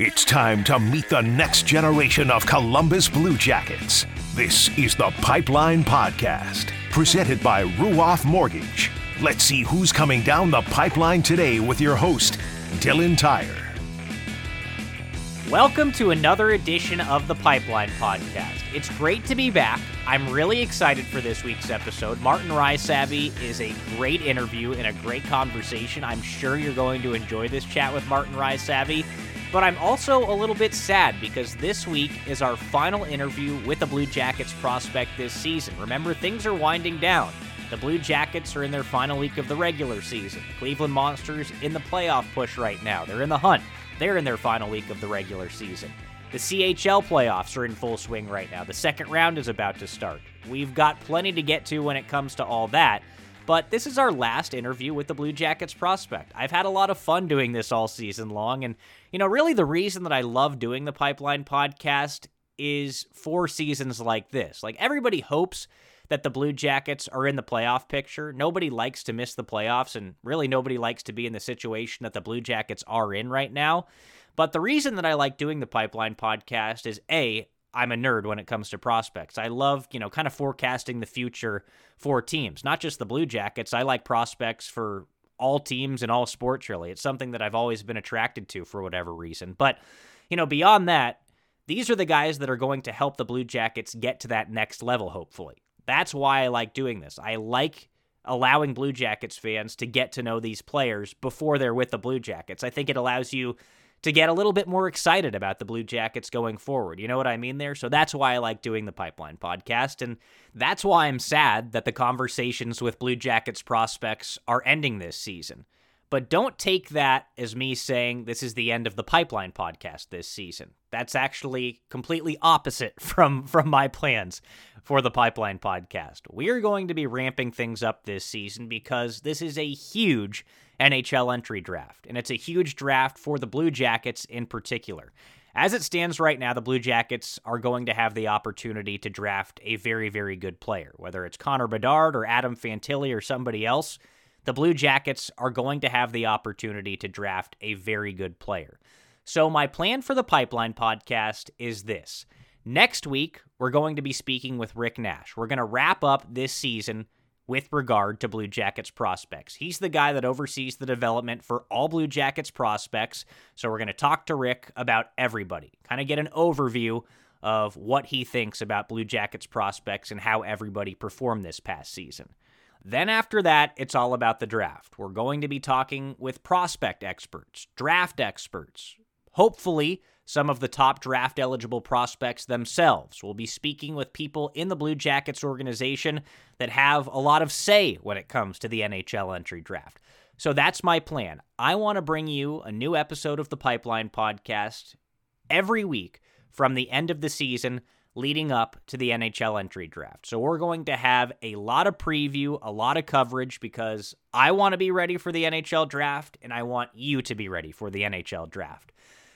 It's time to meet the next generation of Columbus Blue Jackets. This is the Pipeline Podcast, presented by Ruoff Mortgage. Let's see who's coming down the pipeline today with your host, Dylan Tyrer. Welcome to another edition of the Pipeline Podcast. It's great to be back. I'm really excited for this week's episode. Martin Rysavy is a great interview and a great conversation. I'm sure you're going to enjoy this chat with Martin Rysavy. But I'm also a little bit sad because this week is our final interview with the Blue Jackets prospect this season. Remember, things are winding down. The Blue Jackets are in their final week of the regular season. Cleveland Monsters in the playoff push right now. They're in the hunt. They're in their final week of the regular season. The CHL playoffs are in full swing right now. The second round is about to start. We've got plenty to get to when it comes to all that. But this is our last interview with the Blue Jackets prospect. I've had a lot of fun doing this all season long, and, you know, really the reason that I love doing the Pipeline Podcast is for seasons like this. Like, everybody hopes that the Blue Jackets are in the playoff picture. Nobody likes to miss the playoffs, and really nobody likes to be in the situation that the Blue Jackets are in right now. But the reason that I like doing the Pipeline Podcast is, A, I'm a nerd when it comes to prospects. I love, you know, kind of forecasting the future for teams, not just the Blue Jackets. I like prospects for all teams and all sports, really. It's something that I've always been attracted to for whatever reason. But, you know, beyond that, these are the guys that are going to help the Blue Jackets get to that next level, hopefully. That's why I like doing this. I like allowing Blue Jackets fans to get to know these players before they're with the Blue Jackets. I think it allows you to get a little bit more excited about the Blue Jackets going forward. You know what I mean there? So that's why I like doing the Pipeline Podcast, and that's why I'm sad that the conversations with Blue Jackets prospects are ending this season. But don't take that as me saying this is the end of the Pipeline Podcast this season. That's actually completely opposite from my plans for the Pipeline Podcast. We're going to be ramping things up this season because this is a huge NHL entry draft, and it's a huge draft for the Blue Jackets in particular. As it stands right now, the Blue Jackets are going to have the opportunity to draft a very, very good player, whether it's Connor Bedard or Adam Fantilli or somebody else. The Blue Jackets are going to have the opportunity to draft a very good player. So my plan for the Pipeline Podcast is this. Next week, we're going to be speaking with Rick Nash. We're going to wrap up this season with regard to Blue Jackets prospects. He's the guy that oversees the development for all Blue Jackets prospects, so we're going to talk to Rick about everybody, kind of get an overview of what he thinks about Blue Jackets prospects and how everybody performed this past season. Then after that, it's all about the draft. We're going to be talking with prospect experts, draft experts, hopefully some of the top draft-eligible prospects themselves. We'll be speaking with people in the Blue Jackets organization that have a lot of say when it comes to the NHL entry draft. So that's my plan. I want to bring you a new episode of the Pipeline Podcast every week from the end of the season leading up to the NHL entry draft. So we're going to have a lot of preview, a lot of coverage, because I want to be ready for the NHL draft, and I want you to be ready for the NHL draft.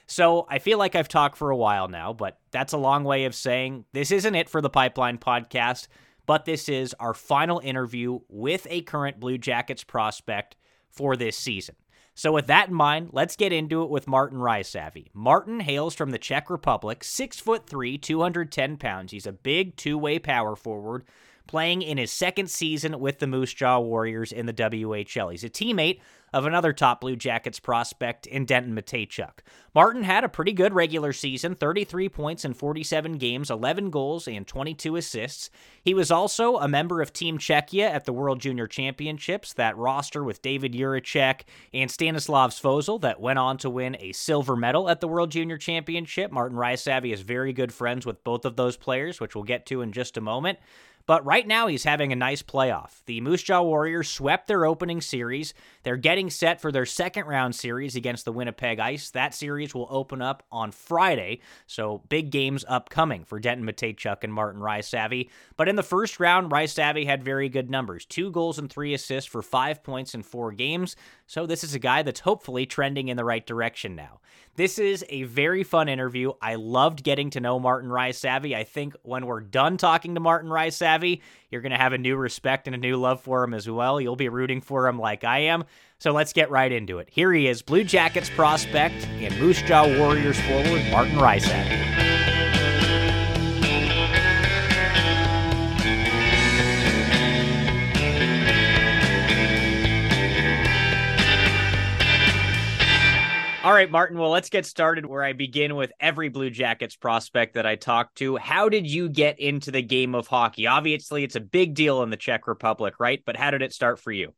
So I feel like I've talked for a while now, but that's a long way of saying this isn't it for the Pipeline Podcast, but this is our final interview with a current Blue Jackets prospect for this season. So with that in mind, let's get into it with Martin Rysavy. Martin hails from the Czech Republic, 6'3", 210 pounds. He's a big two-way power forward, playing in his second season with the Moose Jaw Warriors in the WHL. He's a teammate of another top Blue Jackets prospect in Denton Mateychuk. Martin had a pretty good regular season, 33 points in 47 games, 11 goals, and 22 assists. He was also a member of Team Czechia at the World Junior Championships, that roster with David Juracek and Stanislav Svozil that went on to win a silver medal at the World Junior Championship. Martin Rysavy is very good friends with both of those players, which we'll get to in just a moment. But right now, he's having a nice playoff. The Moose Jaw Warriors swept their opening series. They're getting set for their second-round series against the Winnipeg Ice. That series will open up on Friday, so big games upcoming for Denton Mateychuk and Martin Rysavy. But in the first round, Rysavy had very good numbers. 2 goals and 3 assists for 5 points in 4 games, so this is a guy that's hopefully trending in the right direction now. This is a very fun interview. I loved getting to know Martin Rysavy. I think when we're done talking to Martin Rysavy, Rysavy, you're going to have a new respect and a new love for him as well. You'll be rooting for him like I am. So let's get right into it. Here he is, Blue Jackets prospect and Moose Jaw Warriors forward, Martin Rysavy. All right, Martin, well, let's get started where I begin with every Blue Jackets prospect that I talk to. How did you get into the game of hockey? Obviously, it's a big deal in the Czech Republic, right? But how did it start for you?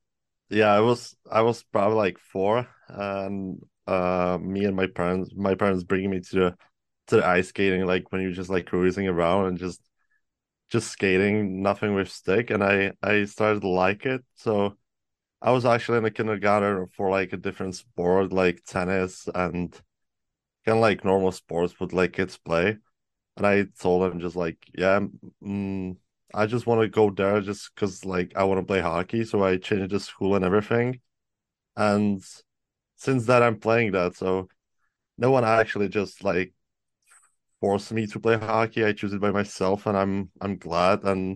Yeah, I was probably like four, and me and my parents bringing me to the ice skating, like when you're just like cruising around and just skating, nothing with stick. And I started to like it, so I was actually in the kindergarten for like a different sport, like tennis and kind of like normal sports would like kids play. And I told them just like, yeah, I just want to go there just because like I want to play hockey. So I changed the school and everything. And since then I'm playing that. So no one actually just like forced me to play hockey. I choose it by myself and I'm glad. And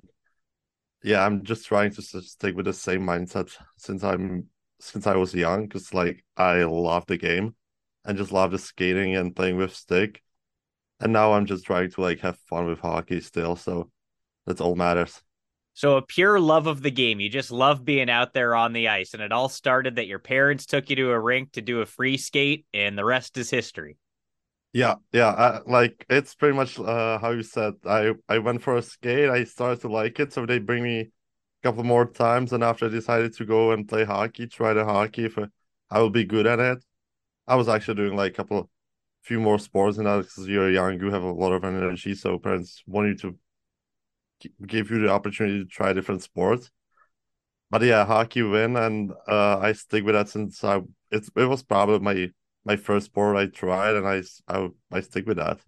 yeah, I'm just trying to stick with the same mindset since I was young, because like I love the game and just love the skating and playing with stick. And now I'm just trying to like have fun with hockey still. So that's all matters. So a pure love of the game. You just love being out there on the ice. And it all started that your parents took you to a rink to do a free skate and the rest is history. Yeah, like it's pretty much how you said. I went for a skate. I started to like it, so they bring me a couple more times. And after I decided to go and play hockey, try the hockey, if I would be good at it. I was actually doing like few more sports, and because you're young, you have a lot of energy. So parents want you to give you the opportunity to try different sports. But yeah, hockey win, and I stick with that since it was probably my first sport I tried, and I stick with that.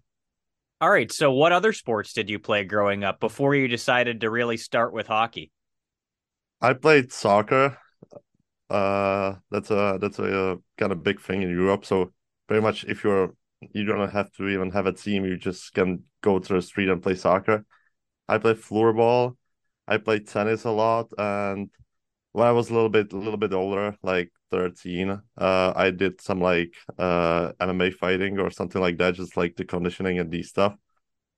All right. So what other sports did you play growing up before you decided to really start with hockey? I played soccer. That's a kind of big thing in Europe. So pretty much if you don't have to even have a team, you just can go to the street and play soccer. I played floorball. I played tennis a lot. And when I was a little bit older, like 13, I did some like MMA fighting or something like that, just like the conditioning and these stuff.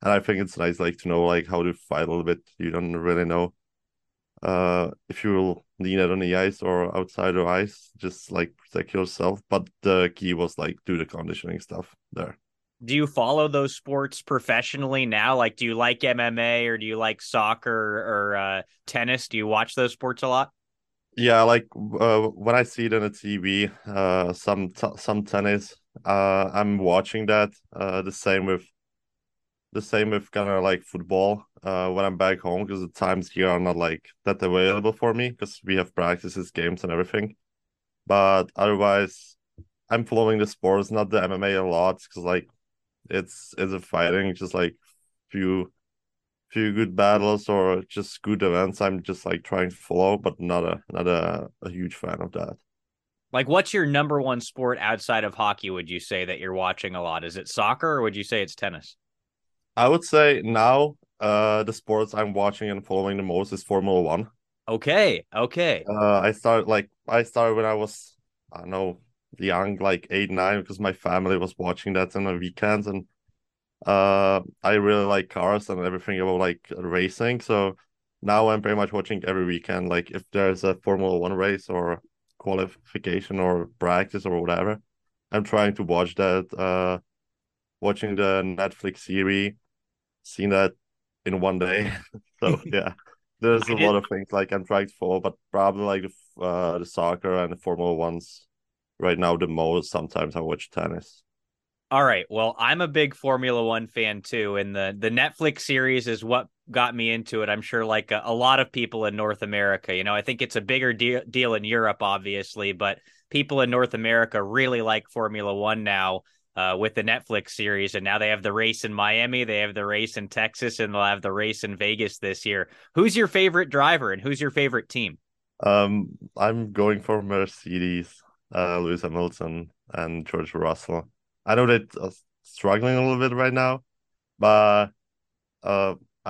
And I think it's nice like to know like how to fight a little bit. You don't really know if you will need it on the ice or outside of ice, just like protect yourself. But the key was like do the conditioning stuff there. Do you follow those sports professionally now? Like, do you like MMA or do you like soccer or tennis? Do you watch those sports a lot? Yeah, like when I see it on the TV, some tennis, I'm watching that. The same with kind of like football. When I'm back home, because the times here are not like that available for me because we have practices, games, and everything. But otherwise, I'm following the sports, not the MMA a lot, because like it's a fighting, just like few good battles or just good events. I'm just like trying to follow, but not a huge fan of that. Like, what's your number one sport outside of hockey? Would you say that you're watching a lot? Is it soccer or would you say it's tennis? I would say now the sports I'm watching and following the most is Formula 1. Okay. I started when I was, I don't know, young, like 8, 9, because my family was watching that on the weekends, and I really like cars and everything about like racing. So now I'm pretty much watching every weekend, like if there's a Formula 1 race or qualification or practice or whatever, I'm trying to watch that. Watching the Netflix series, seeing that in one day. So yeah, there's a lot of things like I'm trying to follow, but probably like the soccer and the Formula 1s right now the most. Sometimes I watch tennis. All right. Well, I'm a big Formula 1 fan too, and the Netflix series is what got me into it. I'm sure like a lot of people in North America, you know, I think it's a bigger deal in Europe, obviously, but people in North America really like Formula 1 now with the Netflix series. And now they have the race in Miami, they have the race in Texas, and they'll have the race in Vegas this year. Who's your favorite driver and who's your favorite team? I'm going for Mercedes, Lewis Hamilton and George Russell. I know they're struggling a little bit right now, but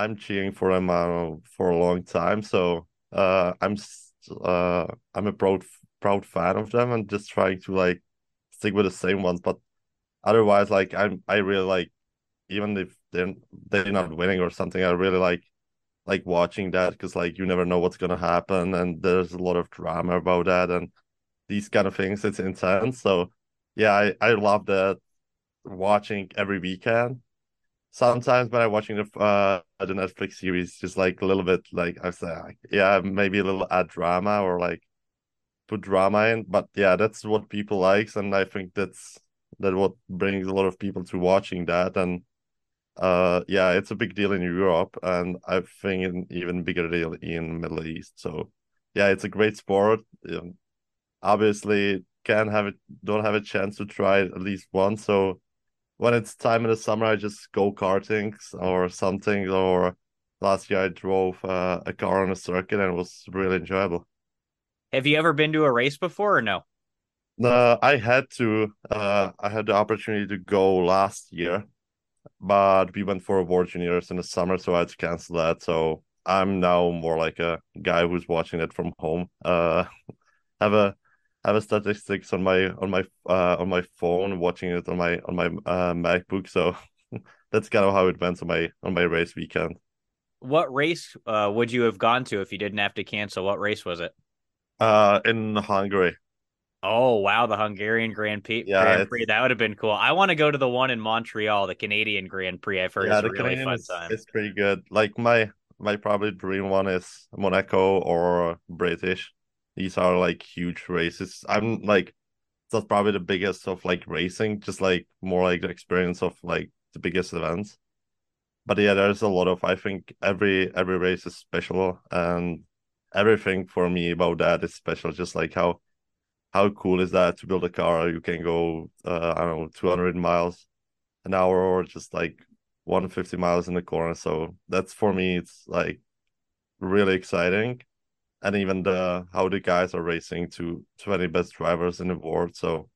I'm cheering for Amano for a long time, so I'm a proud fan of them and just trying to like stick with the same ones. But otherwise, like I really like, even if they're not winning or something, I really like watching that, because like you never know what's gonna happen, and there's a lot of drama about that and these kind of things. It's intense. So yeah, I love that, watching every weekend. Sometimes when I'm watching the Netflix series, just like a little bit, like I say, yeah, maybe a little add drama or like put drama in. But yeah, that's what people likes, and I think that's what brings a lot of people to watching that. And yeah, it's a big deal in Europe, and I think an even bigger deal in Middle East. So yeah, it's a great sport. Obviously, don't have a chance to try it at least once. So when it's time in the summer, I just go karting or something. Or last year I drove a car on a circuit, and it was really enjoyable. Have you ever been to a race before or no? No, I had to. I had the opportunity to go last year, but we went for World Juniors in the summer, so I had to cancel that. So I'm now more like a guy who's watching it from home. Have a statistics on my phone, watching it on my MacBook. So that's kind of how it went on my race weekend. What race would you have gone to if you didn't have to cancel? What race was it? In Hungary. Oh wow, the Hungarian Grand Prix. That would have been cool. I want to go to the one in Montreal, the Canadian Grand Prix. I've heard it's a really fun time. It's pretty good. Like my probably dream one is Monaco or British. These are like huge races. I'm like, that's probably the biggest of like racing, just like more like the experience of like the biggest events. But yeah, there's a lot of, I think every race is special, and everything for me about that is special. Just like how cool is that to build a car? You can go, I don't know, 200 miles an hour or just like 150 miles in the corner. So that's, for me, it's like really exciting. And even how the guys are racing to 20 best drivers in the world. So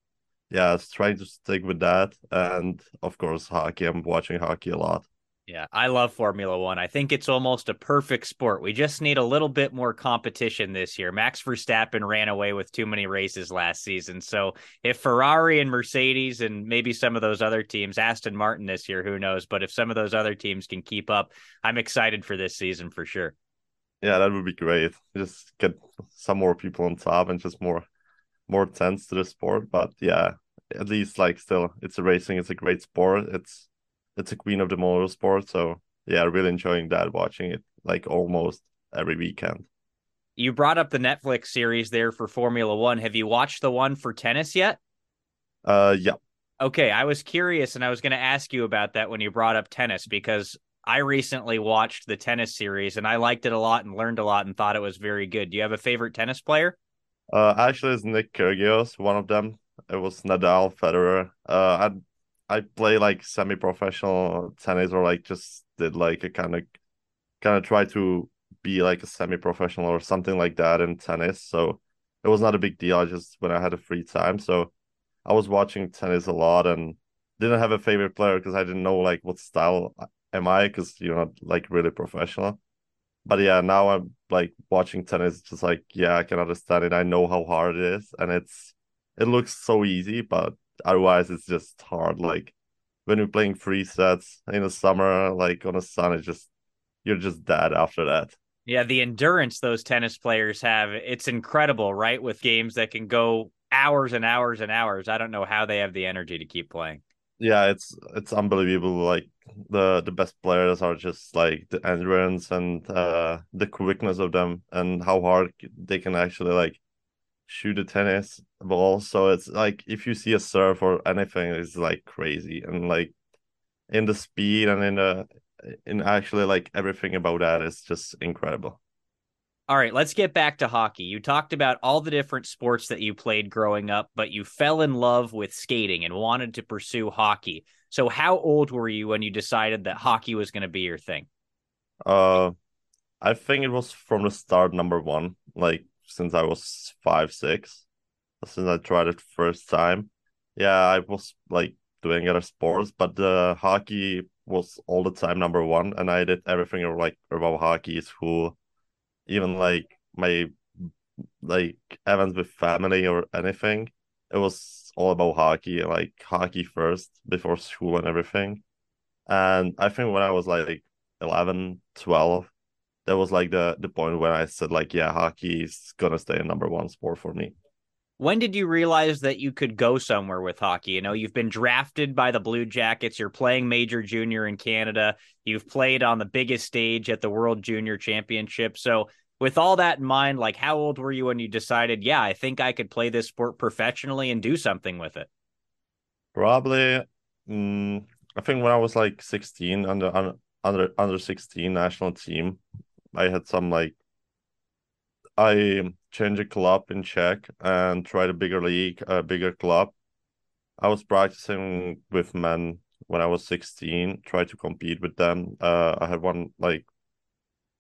yeah, I was trying to stick with that. And of course, hockey. I'm watching hockey a lot. Yeah, I love Formula 1. I think it's almost a perfect sport. We just need a little bit more competition this year. Max Verstappen ran away with too many races last season. So if Ferrari and Mercedes and maybe some of those other teams, Aston Martin this year, who knows? But if some of those other teams can keep up, I'm excited for this season for sure. Yeah, that would be great. Just get some more people on top and just more tense to the sport. But yeah, at least like still, it's a racing. It's a great sport. It's a queen of the motorsport. So yeah, really enjoying that, watching it like almost every weekend. You brought up the Netflix series there for Formula One. Have you watched the one for tennis yet? Yeah. Okay, I was curious, and I was going to ask you about that when you brought up tennis, because I recently watched the tennis series, and I liked it a lot and learned a lot and thought it was very good. Do you have a favorite tennis player? Actually, it's Nick Kyrgios, one of them. It was Nadal, Federer. I play like semi-professional tennis, or like just did like a kind of try to be like a semi-professional or something like that in tennis. So it was not a big deal. I just, when I had a free time, so I was watching tennis a lot, and didn't have a favorite player because I didn't know like what style am I, because you're not like really professional. But yeah, now I'm like watching tennis, just like, yeah, I can understand it. I know how hard it is, and it looks so easy, but otherwise it's just hard. Like when you're playing three sets in the summer, like on the sun, it's just, you're just dead after that. Yeah, the endurance those tennis players have, it's incredible, right? With games that can go hours and hours and hours. I don't know how they have the energy to keep playing. Yeah, it's unbelievable. Like the best players are just like the endurance and the quickness of them, and how hard they can actually like shoot a tennis ball. So it's like, if you see a serve or anything, it's like crazy, and like in the speed and in actually like everything about that is just incredible. All right, let's get back to hockey. You talked about all the different sports that you played growing up, but you fell in love with skating and wanted to pursue hockey. So how old were you when you decided that hockey was going to be your thing? I think it was from the start, number one, like since I was 5, 6, since I tried it first time. Yeah, I was like doing other sports, but hockey was all the time number one, and I did everything like about hockey's who, even like my like events with family or anything, it was all about hockey, like hockey first before school and everything. And I think when I was like 11, 12, that was like the point where I said like, yeah, hockey is gonna stay a number one sport for me. When did you realize that you could go somewhere with hockey? You know, you've been drafted by the Blue Jackets. You're playing major junior in Canada. You've played on the biggest stage at the World Junior Championship. So with all that in mind, like how old were you when you decided, yeah, I think I could play this sport professionally and do something with it? Probably, I think when I was like 16, under 16 national team, I had some like, I changed a club in Czech and tried a bigger league, a bigger club. I was practicing with men when I was 16, tried to compete with them. I had one like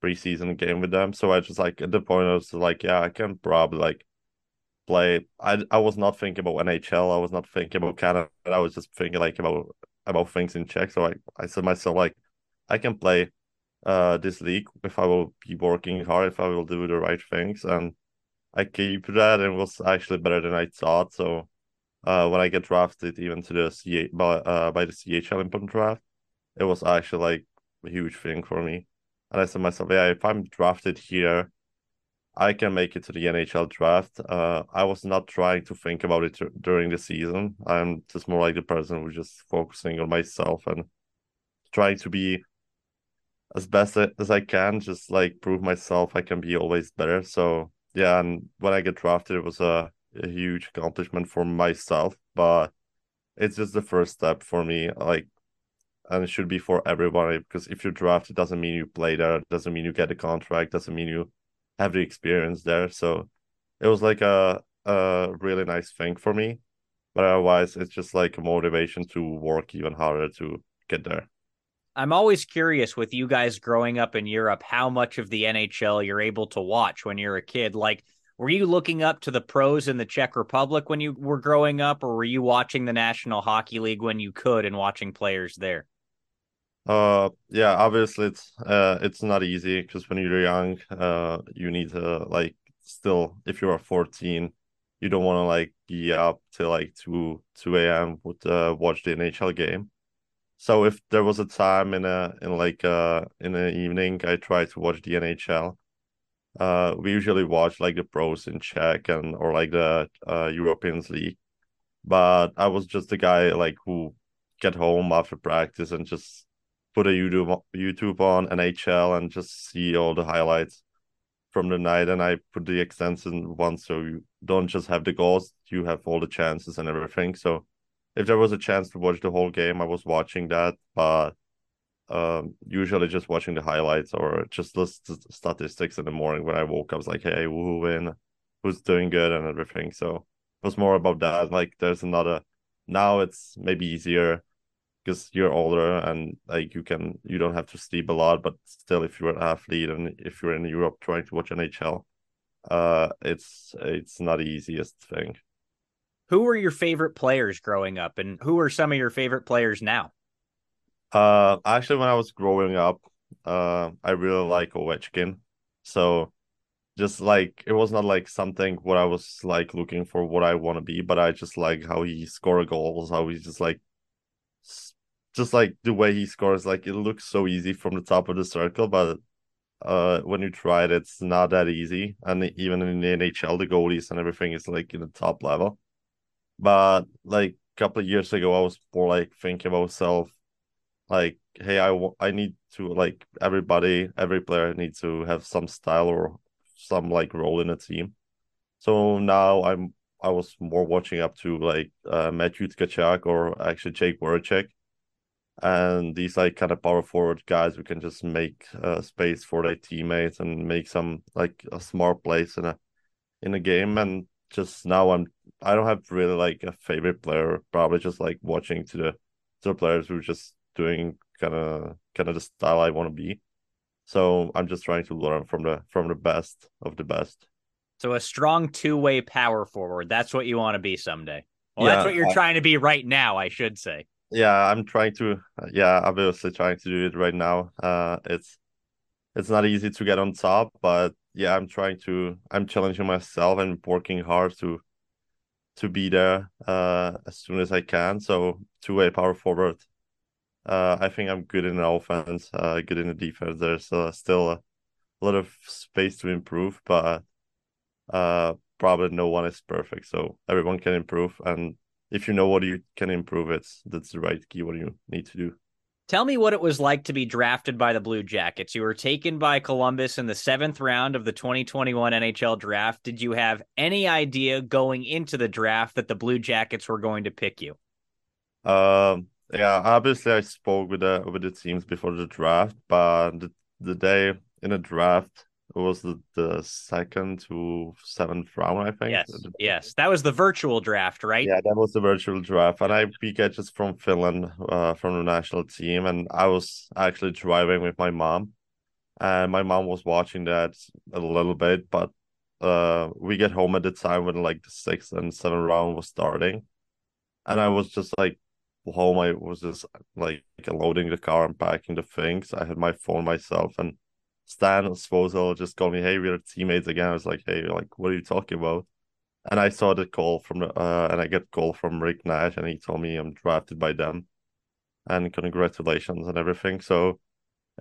preseason game with them. So I just like, at the point I was like, yeah, I can probably like play. I was not thinking about NHL. I was not thinking about Canada. I was just thinking like about things in Czech. So I said myself like, I can play this league if I will be working hard, if I will do the right things, and I keep that. It was actually better than I thought. So when I get drafted even to the by the CHL input draft, it was actually like a huge thing for me. And I said myself, yeah, if I'm drafted here, I can make it to the NHL draft. I was not trying to think about it during the season. I'm just more like the person who's just focusing on myself and trying to be as best as I can, just like prove myself I can be always better. So yeah, and when I get drafted, it was a huge accomplishment for myself, but it's just the first step for me, like, and it should be for everybody, because if you're drafted, doesn't mean you play there, doesn't mean you get a contract, doesn't mean you have the experience there. So it was like a really nice thing for me, but otherwise it's just like a motivation to work even harder to get there. I'm always curious with you guys growing up in Europe, how much of the NHL you're able to watch when you're a kid. Like, were you looking up to the pros in the Czech Republic when you were growing up, or were you watching the National Hockey League when you could and watching players there? Yeah, obviously it's not easy, because when you're young, you need to like, still, if you are 14, you don't want to like be up till like 2 a.m. with watch the NHL game. So if there was a time in the evening, I tried to watch the NHL. We usually watch like the pros in Czech and or like the Europeans League. But I was just the guy like who get home after practice and just put a YouTube on NHL and just see all the highlights from the night. And I put the extension one, so you don't just have the goals, you have all the chances and everything. So if there was a chance to watch the whole game, I was watching that, but usually just watching the highlights or just list statistics in the morning when I woke up. I was like, hey, who win, who's doing good and everything. So it was more about that. Like, there's another, now it's maybe easier because you're older and like you don't have to sleep a lot, but still if you're an athlete and if you're in Europe trying to watch NHL, it's not the easiest thing. Who were your favorite players growing up, and who are some of your favorite players now? Actually, when I was growing up, I really like Ovechkin. So just like, it was not like something what I was like looking for, what I want to be, but I just like how he scored goals, how he just like the way he scores, like it looks so easy from the top of the circle, but when you try it, it's not that easy. And even in the NHL, the goalies and everything is like in the top level. But like a couple of years ago, I was more like thinking about myself, like, hey, I need to like every player needs to have some style or some like role in a team. So now I was more watching up to like Matthew Tkachuk or actually Jake Voracek, and these like kind of power forward guys who can just make space for their teammates and make some like a smart plays in a game. And just now I don't have really like a favorite player, probably just like watching to the players who are just doing kind of the style I want to be. So I'm just trying to learn from the best of the best. So a strong two-way power forward, that's what you want to be someday. Well, yeah, that's what you're trying to be right now, I should say. Yeah, I'm trying to. Yeah, obviously trying to do it right now. It's not easy to get on top, but yeah, I'm trying to. I'm challenging myself and working hard to be there as soon as I can. So two-way power forward. I think I'm good in the offense, good in the defense. There's still a lot of space to improve, but probably no one is perfect. So everyone can improve. And if you know what you can improve, that's the right key, what you need to do. Tell me what it was like to be drafted by the Blue Jackets. You were taken by Columbus in the 7th round of the 2021 NHL Draft. Did you have any idea going into the draft that the Blue Jackets were going to pick you? Yeah, obviously I spoke with the teams before the draft, but the day in the draft it was the 2nd to 7th round, I think. Yes, that was the virtual draft, right? Yeah, that was the virtual draft, and I picked catches from Finland, from the national team, and I was actually driving with my mom, and my mom was watching that a little bit, but we get home at the time when like the 6th and 7th round was starting, and I was just like, home I was just like loading the car and packing the things. I had my phone myself, and Stanislav Svozil just called me, hey, we're teammates again. I was like, hey, like, what are you talking about? And I saw the call from the and I get call from Rick Nash, and he told me I'm drafted by them and congratulations and everything. So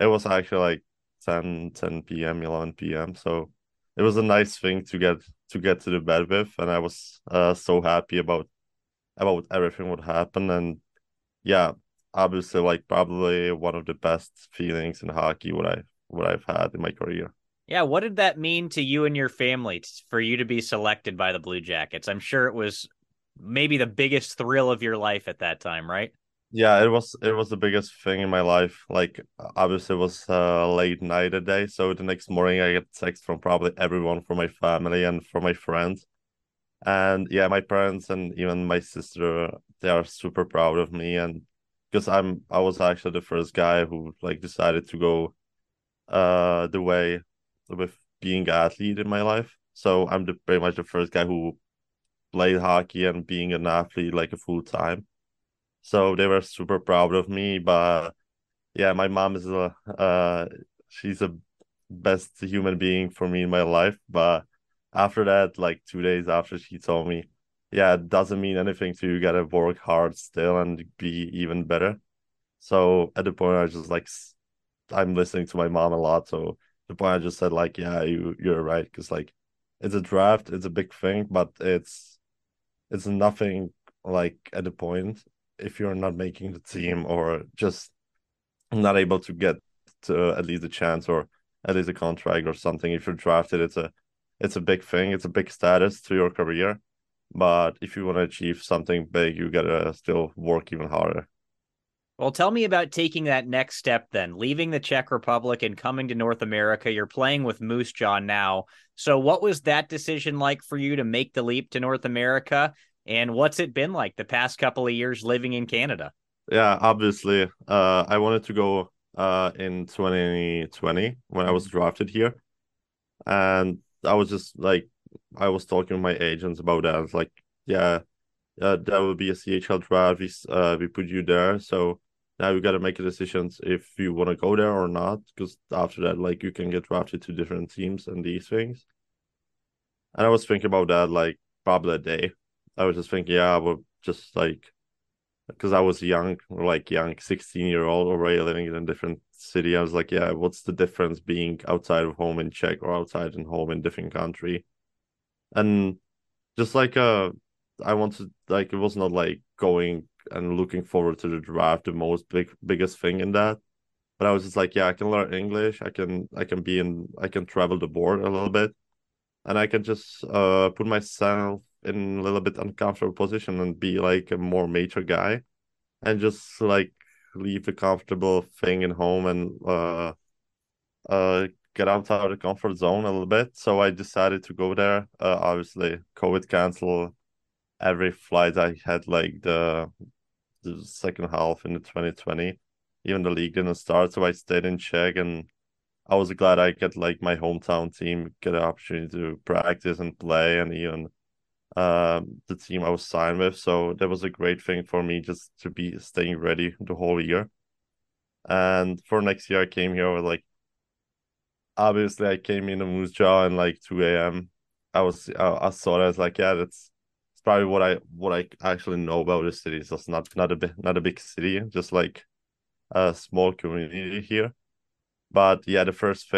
it was actually like 10 p.m. 11 p.m. so it was a nice thing to get to the bed with, and I was so happy about everything what happened. And yeah, obviously, like, probably one of the best feelings in hockey what I've had in my career. Yeah, what did that mean to you and your family for you to be selected by the Blue Jackets? I'm sure it was maybe the biggest thrill of your life at that time, right? Yeah, it was the biggest thing in my life. Like, obviously, it was late night a day, so the next morning I get text from probably everyone, from my family and from my friends. And yeah, my parents and even my sister, they are super proud of me, and because I was actually the first guy who like decided to go the way with being an athlete in my life. So I'm pretty much the first guy who played hockey and being an athlete like a full time. So they were super proud of me. But yeah, my mom is she's the best human being for me in my life, but. After that, like 2 days after, she told me, yeah, it doesn't mean anything to you. You got to work hard still and be even better. So at the point, I just like, I'm listening to my mom a lot. So at the point I just said like, yeah, you're right. Because like, it's a draft, it's a big thing, but it's nothing like at the point if you're not making the team or just not able to get to at least a chance or at least a contract or something. If you're drafted, it's a big thing. It's a big status to your career. But if you want to achieve something big, you got to still work even harder. Well, tell me about taking that next step then, leaving the Czech Republic and coming to North America. You're playing with Moose Jaw now. So what was that decision like for you to make the leap to North America? And what's it been like the past couple of years living in Canada? Yeah, obviously. I wanted to go in 2020 when I was drafted here. And I was just like, I was talking with my agents about that. I was like, yeah, that will be a CHL draft. We put you there. So now you got to make a decision if you want to go there or not. Because after that, like, you can get drafted to different teams and these things. And I was thinking about that, like, probably a day. I was just thinking, yeah, I would just like, because I was young, 16-year-old already living in a different city. I was like, yeah, what's the difference being outside of home in Czech or outside in home in different country? And just like, I wanted, like, it was not like going and looking forward to the draft, the most biggest thing in that. But I was just like, yeah, I can learn English. I can travel the board a little bit, and I can just put myself in a little bit uncomfortable position and be like a more mature guy and just like leave the comfortable thing in home and get out of the comfort zone a little bit. So I decided to go there. Obviously COVID canceled every flight I had, like the second half in the 2020. Even the league didn't start, so I stayed in Czech, and I was glad I get like my hometown team get an opportunity to practice and play and even the team I was signed with. So that was a great thing for me, just to be staying ready the whole year. And for next year, I came here with, like, obviously I came in to Moose Jaw and like 2 a.m. I saw that as like, yeah, that's probably what I actually know about this city. So it's not a big city, just like a small community here. But yeah, the first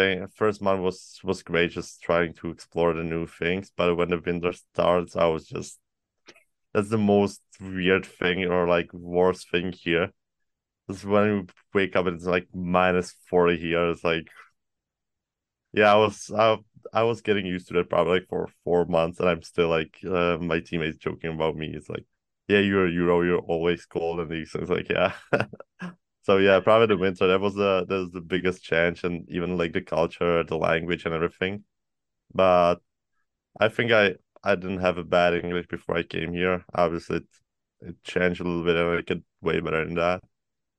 month was great, just trying to explore the new things. But when the winter starts, I was just, that's the most weird thing, or like worst thing here. It's when you wake up and it's like minus 40 here. It's like, yeah, I was getting used to that probably like for 4 months, and I'm still like, my teammates joking about me. It's like, yeah, you're a Euro, you're always cold, and these things, like, yeah. So yeah, probably the winter, that was the biggest change, and even like the culture, the language and everything. But I think I didn't have a bad English before I came here. Obviously it changed a little bit and I get way better than that.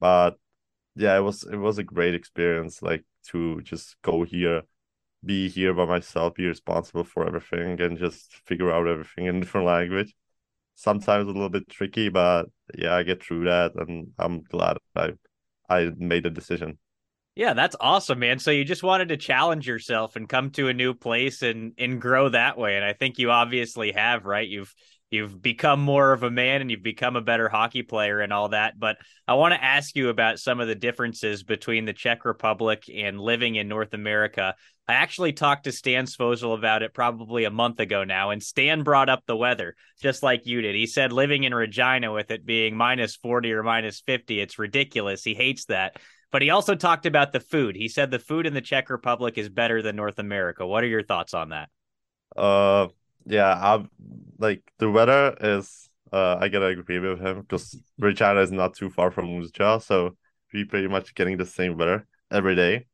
But yeah, it was a great experience, like, to just go here, be here by myself, be responsible for everything, and just figure out everything in different language. Sometimes a little bit tricky, but yeah, I get through that, and I'm glad I made a decision. Yeah, that's awesome, man. So you just wanted to challenge yourself and come to a new place and grow that way. And I think you obviously have, right? You've become more of a man, and you've become a better hockey player and all that. But I want to ask you about some of the differences between the Czech Republic and living in North America. I actually talked to Stan Svozil about it probably a month ago now, and Stan brought up the weather, just like you did. He said living in Regina with it being minus 40 or minus 50, it's ridiculous. He hates that. But he also talked about the food. He said the food in the Czech Republic is better than North America. What are your thoughts on that? Yeah, like the weather is, I gotta agree with him, because Regina is not too far from Moose Jaw, so we pretty much getting the same weather every day.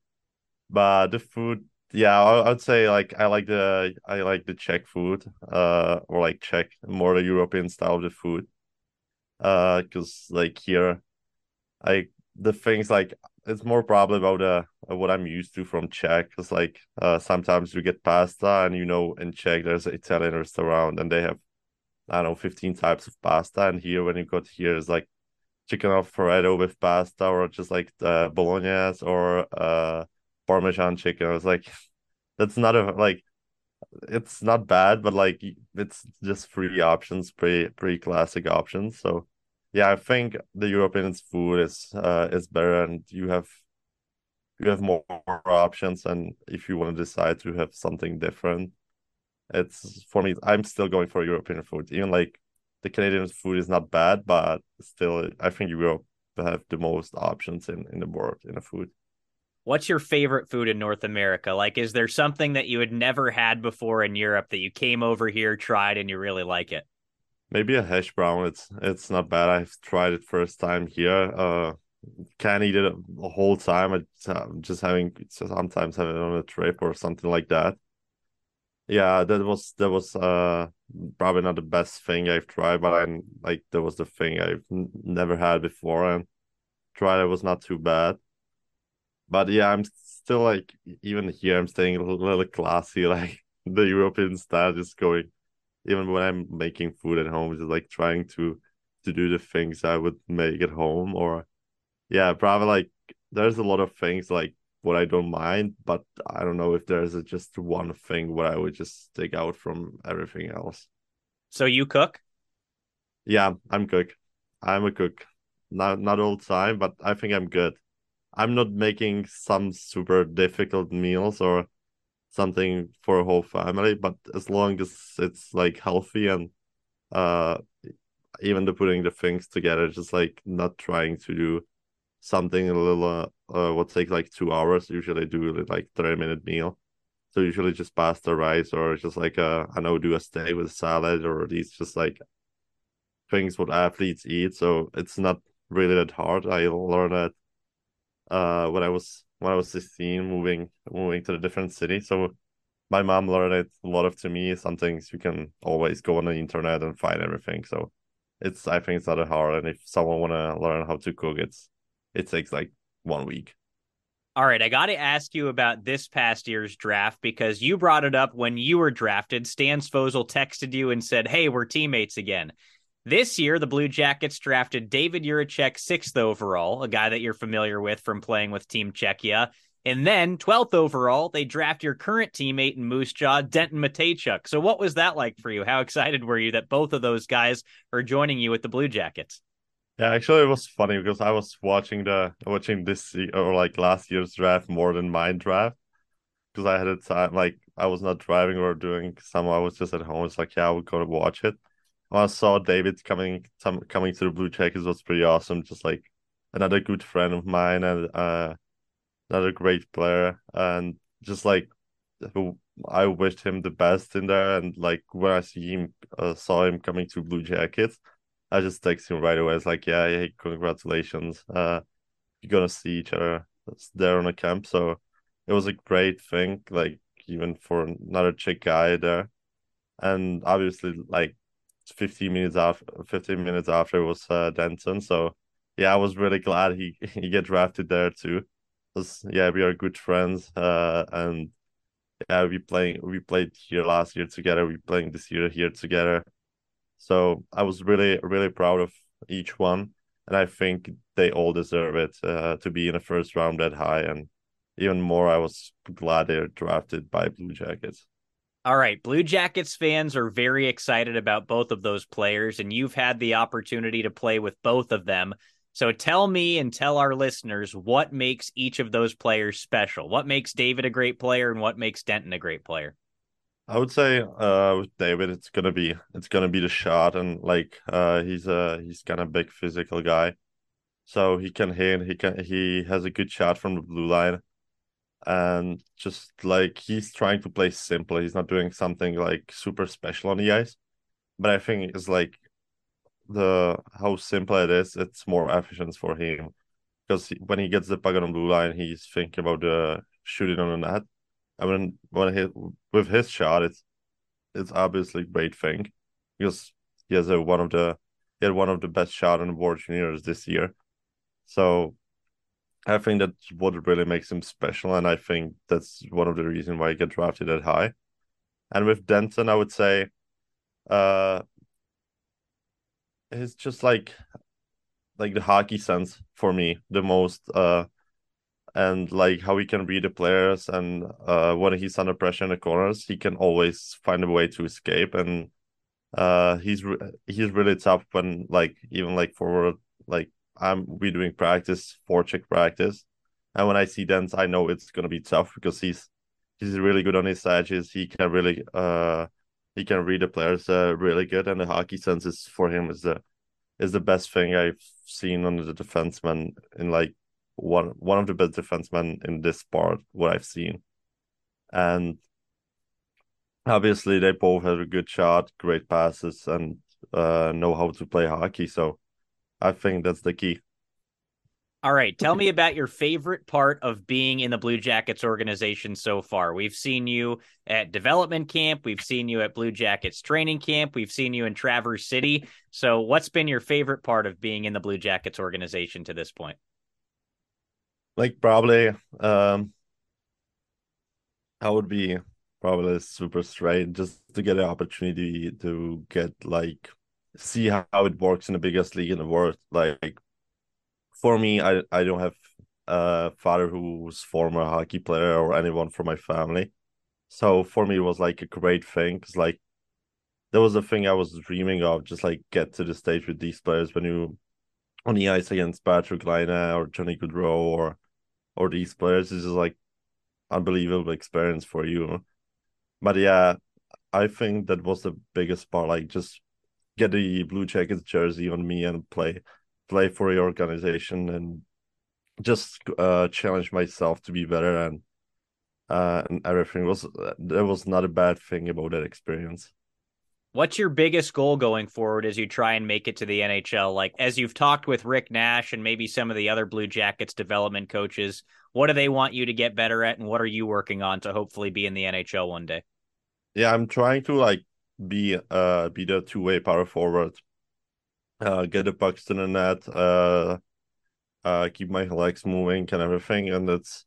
But the food, yeah, I would say like I like the Czech food, or like Czech, more the European style of the food, because like here, the things like, it's more probably about what I'm used to from Czech. It's like, sometimes you get pasta, and in Czech there's an Italian restaurant and they have, I don't know, 15 types of pasta. And here, when you got here, it's like chicken alfredo with pasta, or just like bolognese, or Parmesan chicken. It's like, that's not it's not bad, but like it's just three options, pretty classic options. So yeah, I think the European food is better, and you have more options. And if you want to decide to have something different, it's, for me, I'm still going for European food. Even like the Canadian food is not bad, but still, I think Europe have the most options in the world in the food. What's your favorite food in North America? Like, is there something that you had never had before in Europe that you came over here, tried, and you really like it? Maybe a hash brown. It's not bad. I've tried it first time here. Can't eat it the whole time. I'm just sometimes having it on a trip or something like that. Yeah, that was probably not the best thing I've tried, but that was the thing I've never had before, and tried it was not too bad. But yeah, I'm still like, even here, I'm staying a little classy, like the European style, just going, even when I'm making food at home, just like trying to do the things I would make at home. Or yeah, probably like there's a lot of things like what I don't mind, but I don't know if there's just one thing what I would just take out from everything else. So you cook? Yeah, I'm a cook. Not all the time, but I think I'm good. I'm not making some super difficult meals or something for a whole family, but as long as it's like healthy, and even the putting the things together, just like not trying to do something a little what takes like 2 hours. Usually I do like 30-minute meal, so usually just pasta, rice, or just like do a steak with salad, or these just like things what athletes eat. So it's not really that hard. I learned that when I was 16, moving to a different city. So my mom learned it a lot of to me. Some things you can always go on the internet and find everything. So I think it's not that hard. And if someone wanna learn how to cook, it takes like 1 week. All right, I got to ask you about this past year's draft because you brought it up when you were drafted. Stan Svozil texted you and said, hey, we're teammates again. This year, the Blue Jackets drafted David Juracek 6th overall, a guy that you're familiar with from playing with Team Czechia. And then 12th overall, they draft your current teammate in Moose Jaw, Denton Mateychuk. So what was that like for you? How excited were you that both of those guys are joining you with the Blue Jackets? Yeah, actually, it was funny because I was watching this or like last year's draft more than my draft because I had a time like I was not driving or doing some. I was just at home. It's like, yeah, I would go to watch it. When I saw David coming to the Blue Jackets was pretty awesome. Just like another good friend of mine and another great player, and just like I wished him the best in there. And like when I saw him coming to Blue Jackets, I just text him right away. It's like, yeah, hey, congratulations. You're going to see each other there on the camp. So it was a great thing, like even for another Czech guy there. And obviously, like 15 minutes after it was Denton. So yeah, I was really glad he got drafted there too. Because, yeah, we are good friends. And yeah, we played here last year together. We're playing this year here together. So I was really, really proud of each one. And I think they all deserve it to be in the first round that high. And even more, I was glad they were drafted by Blue Jackets. All right. Blue Jackets fans are very excited about both of those players, and you've had the opportunity to play with both of them. So tell me and tell our listeners what makes each of those players special. What makes David a great player and what makes Denton a great player? I would say with David, it's gonna be the shot, and like he's kind of big physical guy, so he can hit. He has a good shot from the blue line, and just like he's trying to play simple. He's not doing something like super special on the ice, but I think it's like the how simple it is. It's more efficient for him because when he gets the puck on the blue line, he's thinking about the shooting on the net. I mean, with his shot, it's obviously a great thing because he has one of the best shot in World Juniors this year. So I think that's what really makes him special, and I think that's one of the reasons why he got drafted that high. And with Denton, I would say, it's just like the hockey sense for me the most. And like how he can read the players, and when he's under pressure in the corners, he can always find a way to escape. And he's really tough when like even like forward like we're doing practice, forecheck practice, and when I see Denton, I know it's gonna be tough because he's really good on his edges. He can really he can read the players really good, and the hockey sense is for him is the best thing I've seen under the defenseman in like. One of the best defensemen in this part, what I've seen. And obviously they both have a good shot, great passes, and know how to play hockey. So I think that's the key. All right. Tell me about your favorite part of being in the Blue Jackets organization so far. We've seen you at development camp. We've seen you at Blue Jackets training camp. We've seen you in Traverse City. So what's been your favorite part of being in the Blue Jackets organization to this point? Like probably, I would be probably super straight just to get an opportunity to get like see how it works in the biggest league in the world. Like for me, I don't have a father who's former hockey player or anyone from my family, so for me it was like a great thing because like that was the thing I was dreaming of, just like get to the stage with these players when you. On the ice against Patrick Laine or Johnny Gaudreau or these players is just like unbelievable experience for you. But yeah, I think that was the biggest part, like just get the Blue Jackets jersey on me and play for your organization and just challenge myself to be better and everything. There was not a bad thing about that experience. What's your biggest goal going forward as you try and make it to the NHL? Like, as you've talked with Rick Nash and maybe some of the other Blue Jackets development coaches, what do they want you to get better at, and what are you working on to hopefully be in the NHL one day? Yeah, I'm trying to, like, be the two-way power forward, get the pucks to the net, keep my legs moving and everything, and that's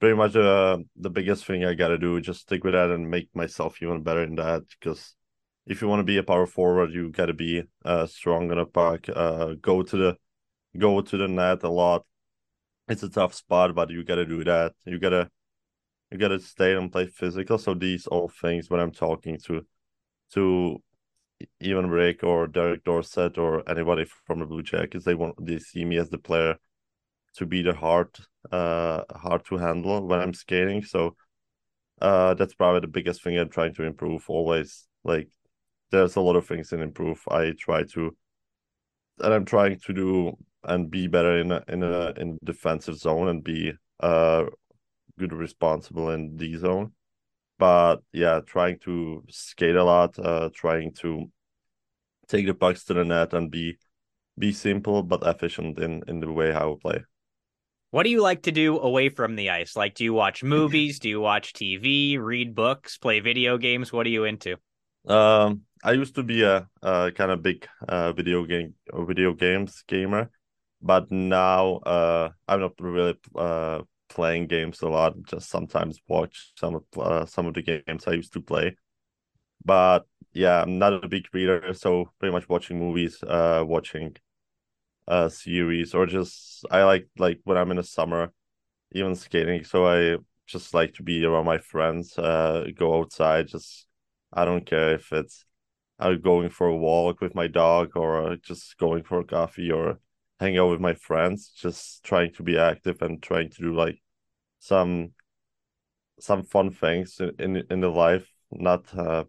pretty much the biggest thing I got to do, just stick with that and make myself even better in that. Because if you want to be a power forward, you got to be strong on the puck, go to the net a lot. It's a tough spot, but you got to do that. You got to stay and play physical. So these all things when I'm talking to even Rick or Derek Dorsett or anybody from the Blue Jackets, they see me as the player to be the hard to handle when I'm skating. So that's probably the biggest thing I'm trying to improve always. Like, there's a lot of things to improve. I'm trying to do and be better in defensive zone and be good, responsible in D zone. But yeah, trying to skate a lot, trying to take the pucks to the net and be simple but efficient in the way how I play. What do you like to do away from the ice? Like, do you watch movies? Do you watch TV, read books, play video games? What are you into? I used to be a kind of big video games gamer, but now I'm not really playing games a lot. Just sometimes watch some of the games I used to play. But yeah, I'm not a big reader, so pretty much watching movies, watching series, or just I like when I'm in the summer, even skating. So I just like to be around my friends, go outside. Just, I don't care if it's I'm going for a walk with my dog or just going for a coffee or hang out with my friends, just trying to be active and trying to do like some fun things in the life.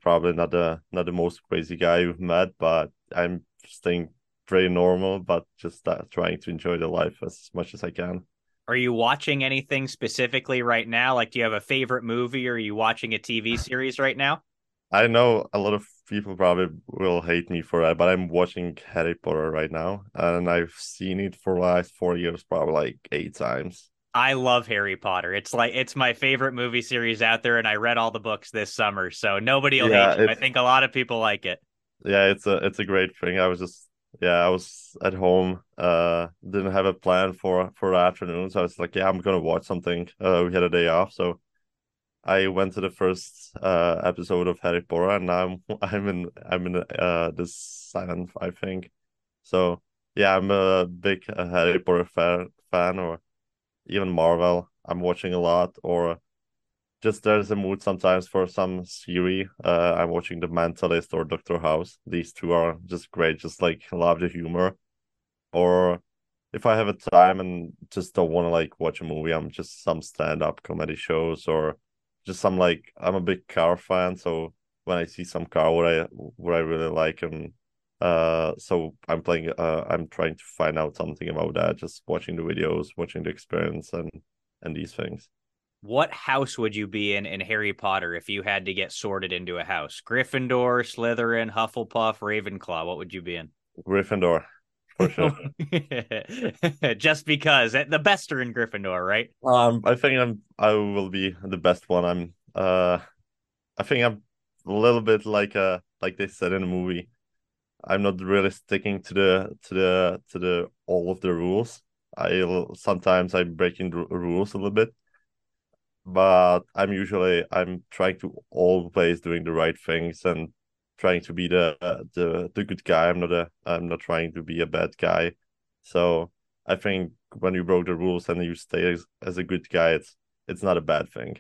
Probably not the most crazy guy you've met, but I'm staying pretty normal, but just trying to enjoy the life as much as I can. Are you watching anything specifically right now? Like, do you have a favorite movie or are you watching a TV series right now? I know a lot of people probably will hate me for that, but I'm watching Harry Potter right now, and I've seen it for the last 4 years, probably like 8 times. I love Harry Potter. It's my favorite movie series out there, and I read all the books this summer, so nobody will hate you. I think a lot of people like it. Yeah, it's a great thing. I was at home, didn't have a plan for the afternoon, so I was like, yeah, I'm gonna watch something. We had a day off, so I went to the first episode of Harry Potter, and now I'm in the seventh, I think. So yeah, I'm a big Harry Potter fan, or even Marvel. I'm watching a lot, or just there's a mood sometimes for some series. I'm watching The Mentalist or Doctor House. These two are just great. Just like love the humor. Or if I have a time and just don't want to like watch a movie, I'm just some stand-up comedy shows or. Just some like I'm a big car fan, so when I see some car what I really like, and so I'm trying to find out something about that. Just watching the videos, watching the experience, and these things. What house would you be in Harry Potter if you had to get sorted into a house? Gryffindor, Slytherin, Hufflepuff, Ravenclaw. What would you be in? Gryffindor. For sure. Just because the best are in Gryffindor, right? I think I will be the best one. I think I'm a little bit like they said in the movie. I'm not really sticking to the all of the rules. I'm breaking the rules a little bit, but I'm trying to always doing the right things and trying to be the good guy. I'm not trying to be a bad guy. So I think when you broke the rules and you stay as a good guy, it's not a bad thing.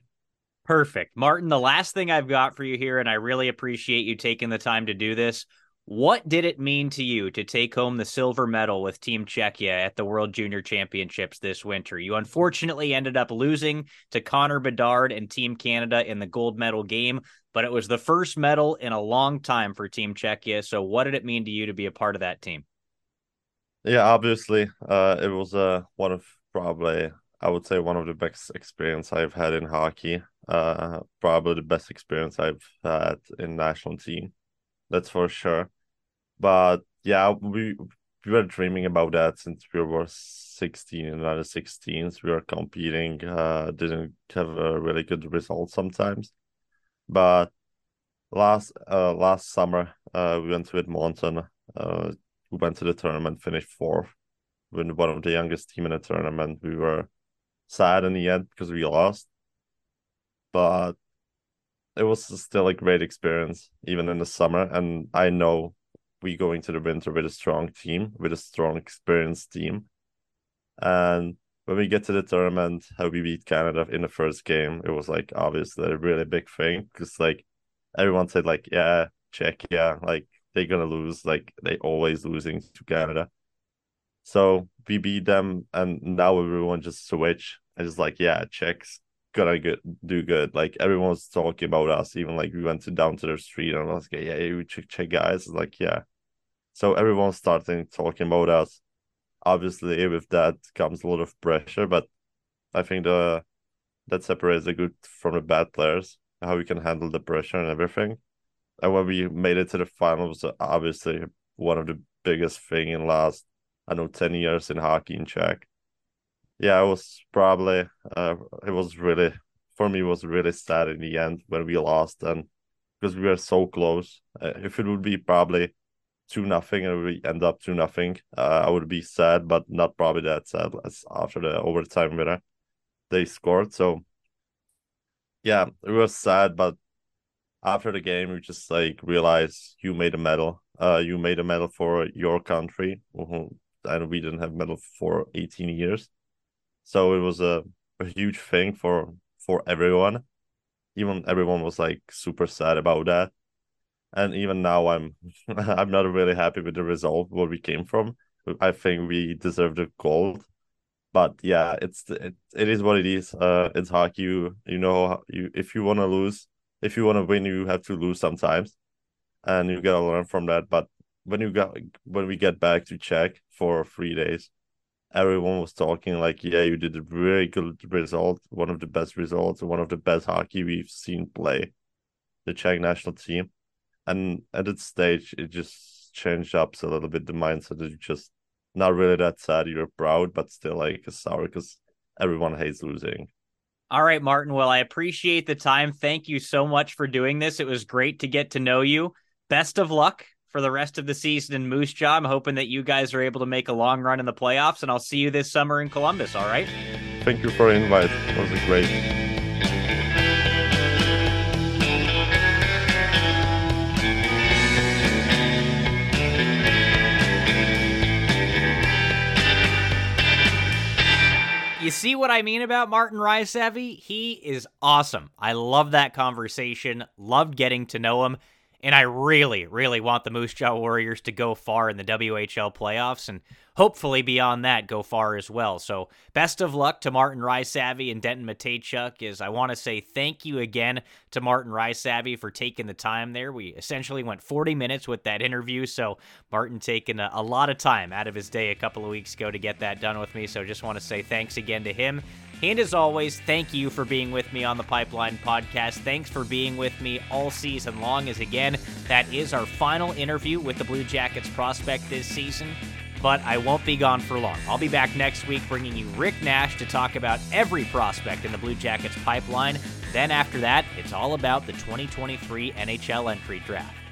Perfect. Martin, the last thing I've got for you here, and I really appreciate you taking the time to do this. What did it mean to you to take home the silver medal with Team Czechia at the World Junior Championships this winter? You unfortunately ended up losing to Connor Bedard and Team Canada in the gold medal game, but it was the first medal in a long time for Team Czechia. So what did it mean to you to be a part of that team? Yeah, obviously, it was one of the best experience I've had in hockey, probably the best experience I've had in national team. That's for sure. But yeah, we were dreaming about that since we were 16 and under 16s. We were competing, didn't have a really good result sometimes. But last summer, we went to Edmonton. We went to the tournament, finished 4th. We were one of the youngest team in the tournament. We were sad in the end because we lost, but it was still a great experience, even in the summer. And I know we go into the winter with a strong team, with a strong, experienced team. And when we get to the tournament, how we beat Canada in the first game, it was like obviously a really big thing because like everyone said like, yeah, Czechia, like they're gonna lose, like they always losing to Canada. So we beat them, and now everyone just switch and just like, yeah, Czechs gonna do good. Like everyone was talking about us, even like we went down to the street and I was like, yeah, you Czech guys, like yeah. So everyone starting talking about us. Obviously, with that comes a lot of pressure, but I think that separates the good from the bad players, how we can handle the pressure and everything. And when we made it to the finals, obviously one of the biggest thing in last, 10 years in hockey in Czech. Yeah, it was probably, it was really, for me, it was really sad in the end when we lost, and because we were so close. If it would be probably 2-0 and we end up 2-0, I would be sad, but not probably that sad as after the overtime winner they scored. So yeah, it was sad, but after the game we just like realized you made a medal for your country, and we didn't have medal for 18 years. So it was a huge thing for everyone. Even everyone was like super sad about that. And even now, I'm not really happy with the result where we came from. I think we deserve the gold, but yeah, it is what it is. It's hockey. If you want to lose, if you want to win, you have to lose sometimes, and you gotta learn from that. But when we get back to Czech for 3 days, everyone was talking like, yeah, you did a very good result, one of the best results, one of the best hockey we've seen play, the Czech national team. And at that stage, it just changed up a little bit the mindset. It's just not really that sad. You're proud, but still like sour because everyone hates losing. All right, Martin. Well, I appreciate the time. Thank you so much for doing this. It was great to get to know you. Best of luck for the rest of the season in Moose Jaw. I'm hoping that you guys are able to make a long run in the playoffs, and I'll see you this summer in Columbus. All right. Thank you for the invite. It was great. You see what I mean about Martin Rysavy? He is awesome. I love that conversation, loved getting to know him, and I really, really want the Moose Jaw Warriors to go far in the WHL playoffs, and hopefully beyond that, go far as well. So best of luck to Martin Rysavy and Denton Mateychuk. I want to say thank you again to Martin Rysavy for taking the time there. We essentially went 40 minutes with that interview, so Martin taking a lot of time out of his day a couple of weeks ago to get that done with me, so just want to say thanks again to him. And as always, thank you for being with me on the Pipeline Podcast. Thanks for being with me all season long, as again, that is our final interview with the Blue Jackets prospect this season. But I won't be gone for long. I'll be back next week bringing you Rick Nash to talk about every prospect in the Blue Jackets pipeline. Then after that, it's all about the 2023 NHL Entry Draft.